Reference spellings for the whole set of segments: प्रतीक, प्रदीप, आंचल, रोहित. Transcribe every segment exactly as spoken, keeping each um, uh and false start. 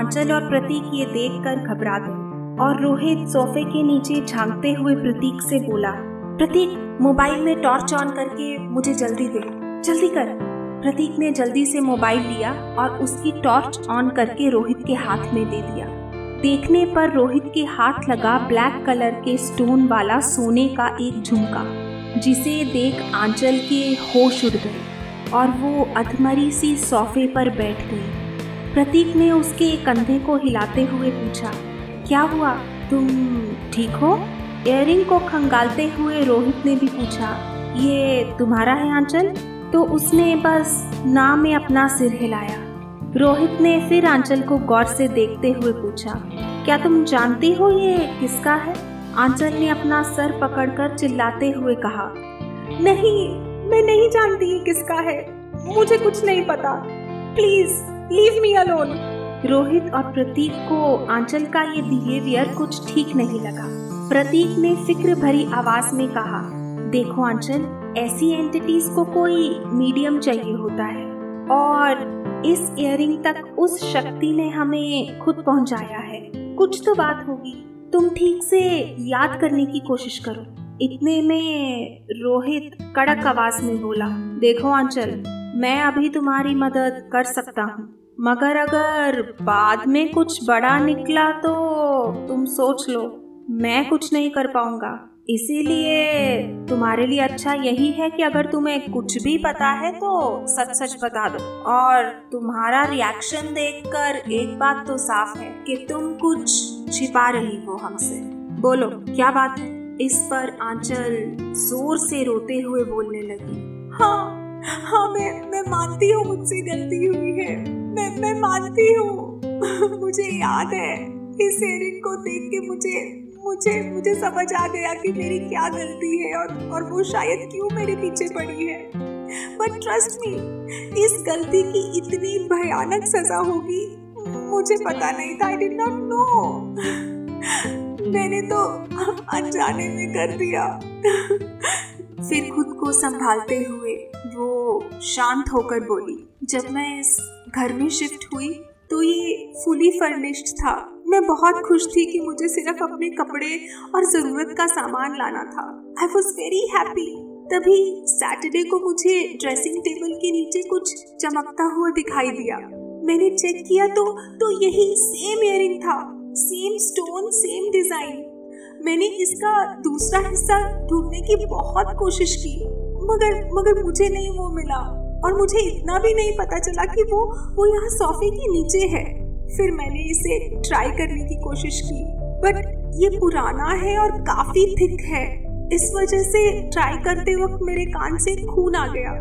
आंचल और प्रतीक ये देखकर घबरा गए और रोहित सोफे के नीचे झांकते हुए प्रतीक से बोला, प्रतीक मोबाइल में टॉर्च ऑन करके मुझे जल्दी दे, जल्दी कर। प्रतीक ने जल्दी से मोबाइल लिया और उसकी टॉर्च ऑन करके रोहित के हाथ में दे दिया। देखने पर रोहित के हाथ लगा ब्लैक कलर के स्टोन वाला सोने का एक झुमका, जिसे देख आंचल के होश उड़ गए और वो अधमरी सी सोफे पर बैठ गई। प्रतीक ने उसके कंधे को हिलाते हुए पूछा, क्या हुआ, तुम ठीक हो? इयररिंग को खंगालते हुए रोहित ने भी पूछा, ये तुम्हारा है आंचल? तो उसने बस ना में अपना सिर हिलाया। रोहित ने फिर आंचल को गौर से देखते हुए पूछा, क्या तुम जानती हो ये किसका है? आंचल ने अपना सर पकड़कर चिल्लाते हुए कहा, नहीं, मैं नहीं जानती ये किसका है, मुझे कुछ नहीं पता, please leave me alone. रोहित और प्रतीक को आंचल का ये बिहेवियर कुछ ठीक नहीं लगा। प्रतीक ने फिक्र भरी आवाज में कहा, देखो आंचल, ऐसी एंटिटीज को कोई मीडियम चाहिए होता है और इस इयरिंग तक उस शक्ति ने हमें खुद पहुंचाया है। कुछ तो बात होगी, तुम ठीक से याद करने की कोशिश करो। इतने में रोहित कड़क आवाज में बोला, देखो आंचल, मैं अभी तुम्हारी मदद कर सकता हूँ, मगर अगर बाद में कुछ बड़ा निकला तो तुम सोच लो, मैं कुछ नहीं कर पाऊंगा। इसीलिए तुम्हारे लिए अच्छा यही है कि अगर तुम्हें कुछ भी पता है तो सच सच बता दो। और तुम्हारा रिएक्शन देखकर एक बात तो साफ है कि तुम कुछ छिपा रही हो हमसे, बोलो क्या बात है? इस पर आंचल जोर से रोते हुए बोलने लगी, हाँ हाँ मैं मैं मानती हूँ, मुझसे गलती हुई है, मैं मैं मानती हूँ। मुझे याद है, इस इयररिंग को देख के मुझे मुझे मुझे समझ आ गया कि मेरी क्या गलती है और और वो शायद क्यों मेरे पीछे पड़ी है। बट ट्रस्ट मी, इस गलती की इतनी भयानक सजा होगी, मुझे पता नहीं था, आई डिड नॉट नो, मैंने तो अनजाने में कर दिया। फिर खुद को संभालते हुए वो शांत होकर बोली, जब मैं इस घर में शिफ्ट हुई तो ये फुली फर्निश्ड था। मैं बहुत खुश थी कि मुझे सिर्फ अपने कपड़े और ज़रूरत का सामान लाना था। I was very happy. तभी सैटरडे को मुझे ड्रेसिंग टेबल के नीचे कुछ चमकता हुआ दिखाई दिया। मैंने चेक किया तो तो यही सेम इयररिंग था, सेम स्टोन, सेम डिज़ाइन। मैंने इसका दूसरा हिस्सा ढूंढने की बहुत कोशिश की, मगर मगर मुझे नहीं वो मिला और मुझे इतना भी नहीं पता चला कि वो वो यहाँ सोफे के नीचे है। फिर मैंने इसे ट्राई करने की कोशिश की, बट ये पुराना है और काफ़ी थिक है, इस वजह से ट्राई करते वक्त मेरे कान से खून आ गया।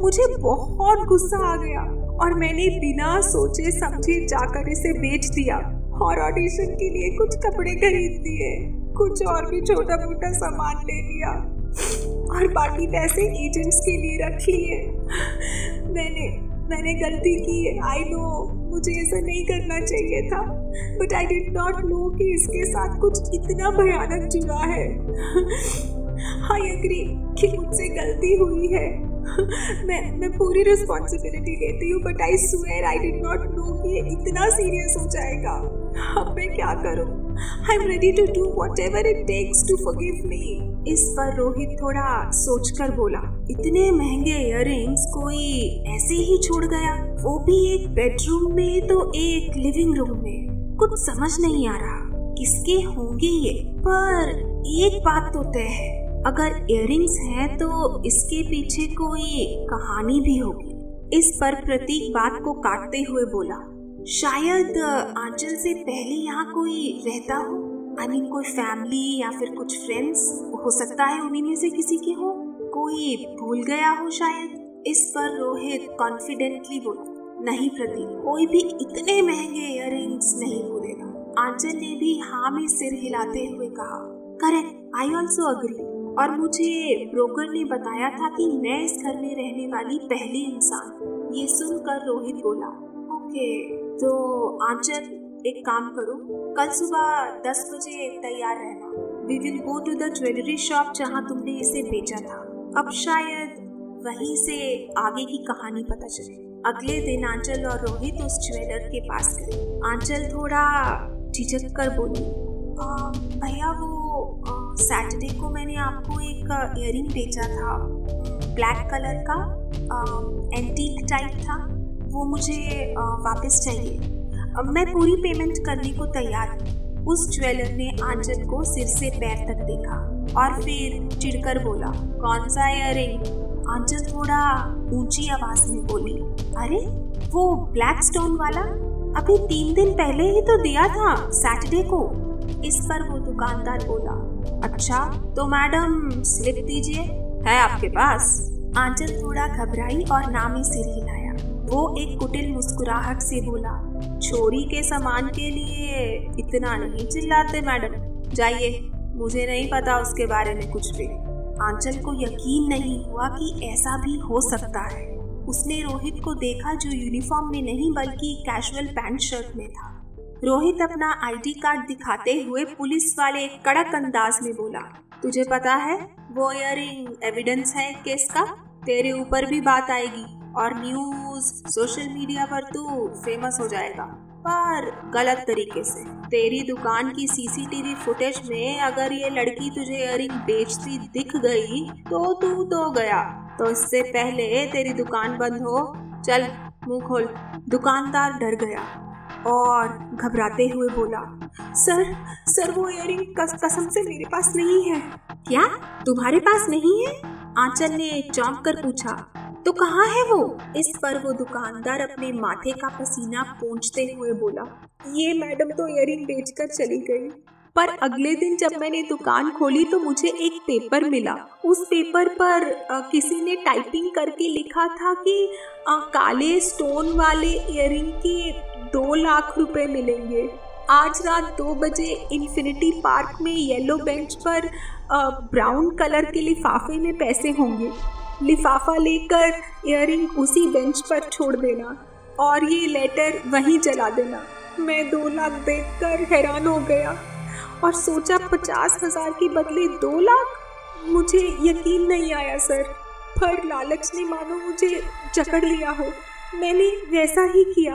मुझे बहुत गुस्सा आ गया और मैंने बिना सोचे समझे जाकर इसे बेच दिया और ऑडिशन के लिए कुछ कपड़े खरीद लिए, कुछ और भी छोटा मोटा सामान ले लिया और बाकी पैसे एजेंट्स के लिए रख लिए। मैंने मैंने गलती की, आई नो, मुझे ऐसा नहीं करना चाहिए था, but I did not know कि इसके साथ कुछ इतना भयानक जुड़ा है। आई एग्री कि मुझसे गलती हुई है, मैं मैं पूरी रिस्पॉन्सिबिलिटी लेती हूँ, but I swear I did not know कि ये इतना सीरियस हो जाएगा। अब मैं क्या करूँ? I am ready to do whatever it takes to forgive me. इस पर रोहित थोड़ा सोचकर बोला, इतने महंगे इयररिंग्स कोई ऐसे ही छोड़ गया, वो भी एक बेडरूम में तो एक लिविंग रूम में। कुछ समझ नहीं आ रहा किसके होंगे ये, पर एक बात तो तय है, अगर इयररिंग्स हैं तो इसके पीछे कोई कहानी भी होगी। इस पर प्रतीक बात को काटते हुए बोला, शायद आंचल से पहले यहाँ कोई रहता हो, यानी कोई फैमिली या फिर कुछ फ्रेंड्स, हो सकता है उन्हीं में से किसी के हो, कोई भूल गया हो शायद। इस पर रोहित कॉन्फिडेंटली बोला, नहीं प्रदीप, कोई भी इतने महंगे इयररिंग्स नहीं भूलेगा। आंचल ने भी हाँ में सिर हिलाते हुए कहा, करेक्ट, आई ऑल्सो अग्री। और मुझे ब्रोकर ने बताया था कि मैं इस घर में रहने वाली पहली इंसान हूँ। ये सुनकर रोहित बोला, ओके, तो आंचल एक काम करो, कल सुबह दस बजे तैयार रहना, we will go to the jewellery shop जहाँ तुमने इसे बेचा था, अब शायद वहीं से आगे की कहानी पता चले। अगले दिन आंचल और रोहित उस ज्वेलर के पास गए। आंचल थोड़ा झिझक कर बोली, भैया वो सैटरडे को मैंने आपको एक इयररिंग बेचा था, ब्लैक कलर का, एंटीक टाइप था, वो मुझे आ, वापस चाहिए। अब मैं पूरी पेमेंट करने को तैयार हूँ। उस ज्वेलर ने आंचल को सिर से पैर तक देखा और फिर चिढ़कर बोला, कौन सा इयररिंग? आंचल थोड़ा ऊंची आवाज में बोली, अरे वो ब्लैक स्टोन वाला, अभी तीन दिन पहले ही तो दिया था, सैटरडे को। इस पर वो दुकानदार बोला, अच्छा तो मैडम स्लिप दीजिए, है आपके पास? आंचल थोड़ा घबराई और नामी सिर हिलाया। वो एक कुटिल मुस्कुराहट से बोला, चोरी के सामान के लिए इतना नहीं चिल्लाते मैडम, जाइए, मुझे नहीं पता उसके बारे में कुछ भी। आंचल को यकीन नहीं हुआ कि ऐसा भी हो सकता है। उसने रोहित को देखा जो यूनिफॉर्म में नहीं बल्कि कैजुअल पैंट शर्ट में था। रोहित अपना आईडी कार्ड दिखाते हुए पुलिस वाले कड़क अंदाज में बोला, तुझे पता है वो इयररिंग एविडेंस है केस का, तेरे ऊपर भी बात आएगी और न्यूज सोशल मीडिया पर तू फेमस हो जाएगा, पर गलत तरीके से। तेरी दुकान की सीसीटीवी फुटेज में अगर ये लड़की तुझे इयररिंग बेचती दिख गई तो तू तो गया। तो इससे पहले तेरी दुकान बंद हो, चल मुंह खोल। दुकानदार डर गया और घबराते हुए बोला, सर सर वो इयररिंग कसम से मेरे पास नहीं है। क्या तुम्हारे पास नहीं है? आंचल ने चौंक कर पूछा, तो कहाँ है वो? इस पर वो दुकानदार अपने माथे का पसीना पोंछते हुए बोला, ये मैडम तो इयररिंग बेचकर चली गई, पर अगले दिन जब मैंने दुकान खोली तो मुझे एक पेपर मिला। उस पेपर पर आ, किसी ने टाइपिंग करके लिखा था कि आ, काले स्टोन वाले इयररिंग के दो लाख रुपए मिलेंगे। आज रात दो बजे इनफिनिटी पार्क में येलो बेंच पर आ, ब्राउन कलर के लिफाफे में पैसे होंगे। लिफाफा लेकर इयररिंग उसी बेंच पर छोड़ देना और ये लेटर वहीं जला देना। मैं दो लाख देखकर हैरान हो गया और सोचा पचास हज़ार के बदले दो लाख मुझे यकीन नहीं आया सर, पर लालच ने मानो मुझे जकड़ लिया हो। मैंने वैसा ही किया,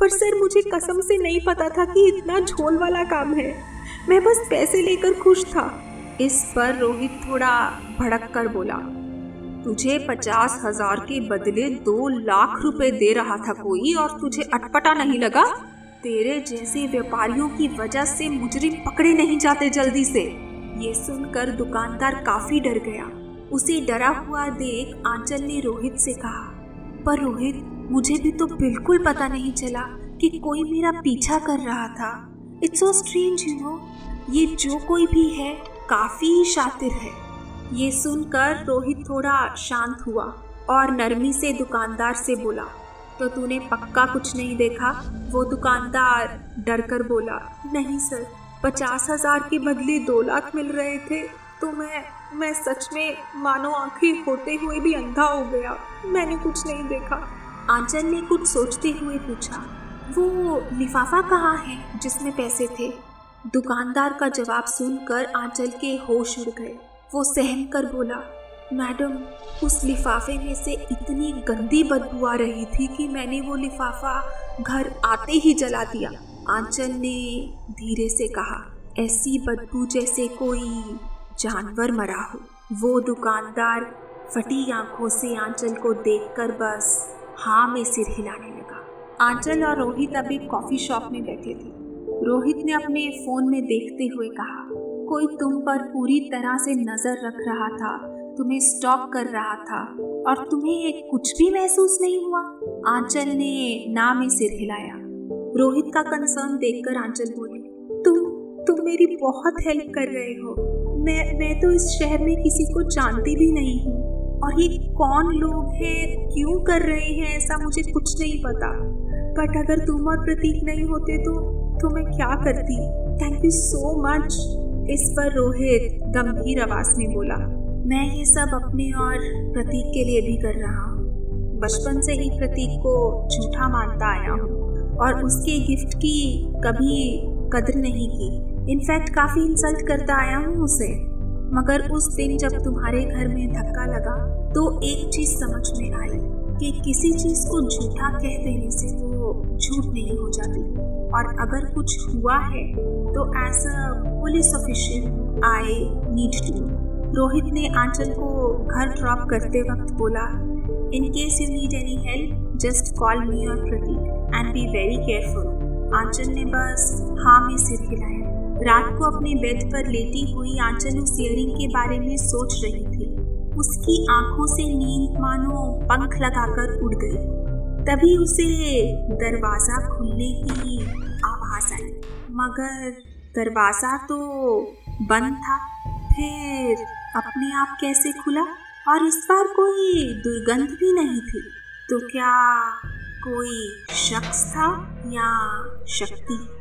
पर सर मुझे कसम से नहीं पता था कि इतना झोल वाला काम है, मैं बस पैसे लेकर खुश था। इस पर रोहित थोड़ा भड़क कर बोला, तुझे पचास हजार के बदले दो लाख रुपए दे रहा था कोई और तुझे अटपटा नहीं लगा? तेरे जैसे व्यापारियों की वजह से मुजरिम पकड़े नहीं जाते जल्दी से। ये सुनकर दुकानदार काफी डर गया। उसे डरा हुआ देख आंचल ने रोहित से कहा, पर रोहित मुझे भी तो बिल्कुल पता नहीं चला कि कोई मेरा पीछा कर रहा था। It's so strange you know, ये जो कोई भी है काफी शातिर है। ये सुनकर रोहित थोड़ा शांत हुआ और नरमी से दुकानदार से बोला, तो तूने पक्का कुछ नहीं देखा? वो दुकानदार डर कर बोला, नहीं सर, पचास हजार के बदले दो लाख मिल रहे थे तो मैं मैं सच में मानो आंखें होते हुए भी अंधा हो गया, मैंने कुछ नहीं देखा। आंचल ने कुछ सोचते हुए पूछा, वो लिफाफा कहाँ है जिसमें पैसे थे? दुकानदार का जवाब सुनकर आंचल के होश उड़ गए। वो सहम कर बोला, मैडम उस लिफाफे में से इतनी गंदी बदबू आ रही थी कि मैंने वो लिफाफा घर आते ही जला दिया। आंचल ने धीरे से कहा, ऐसी बदबू जैसे कोई जानवर मरा हो। वो दुकानदार फटी आंखों से आंचल को देखकर बस हाँ में सिर हिलाने लगा। आंचल और रोहित अभी कॉफी शॉप में बैठे थे। रोहित ने अपने फोन में देखते हुए कहा, कोई तुम पर पूरी तरह से नजर रख रहा था, तुम्हें स्टॉक कर रहा था और तुम्हें कुछ भी महसूस नहीं हुआ? आंचल ने ना में सिर हिलाया। रोहित का कंसर्न देखकर आंचल बोली, तुम तुम मेरी बहुत हेल्प कर रहे हो, मैं मैं तो इस शहर में किसी को जानती भी नहीं हूँ और ये कौन लोग हैं, क्यों कर रहे हैं ऐसा, मुझे कुछ नहीं पता, बट अगर तुम और प्रतीक नहीं होते तो, तो मैं क्या करती। Thank you so much. इस पर रोहित गंभीर आवाज में बोला, मैं ये सब अपने और प्रतीक के लिए भी कर रहा हूँ। बचपन से ही प्रतीक को झूठा मानता आया हूँ और उसके गिफ्ट की कभी कदर नहीं की, इनफैक्ट काफी इंसल्ट करता आया हूँ उसे। मगर उस दिन जब तुम्हारे घर में धक्का लगा तो एक चीज समझ में आई कि किसी चीज को झूठा कह देने से वो झूठ नहीं हो जाती, और अगर कुछ हुआ है तो as a police official I need to. रोहित ने आंचल को घर ड्रॉप करते वक्त बोला, in case you need any help just call me और प्रतीक and be very careful. आंचल ने बस हाँ में सिर हिलाया। रात को अपने बेड पर लेटी हुई आंचल उस इयरिंग के बारे में सोच रही थी। उसकी आंखों से नींद मानो पंख लगाकर उड़ गई। तभी उसे दरवाजा खुलने की आवाज आई, मगर दरवाजा तो बंद था, फिर अपने आप कैसे खुला? और इस बार कोई दुर्गंध भी नहीं थी। तो क्या कोई शख्स था या शक्ति?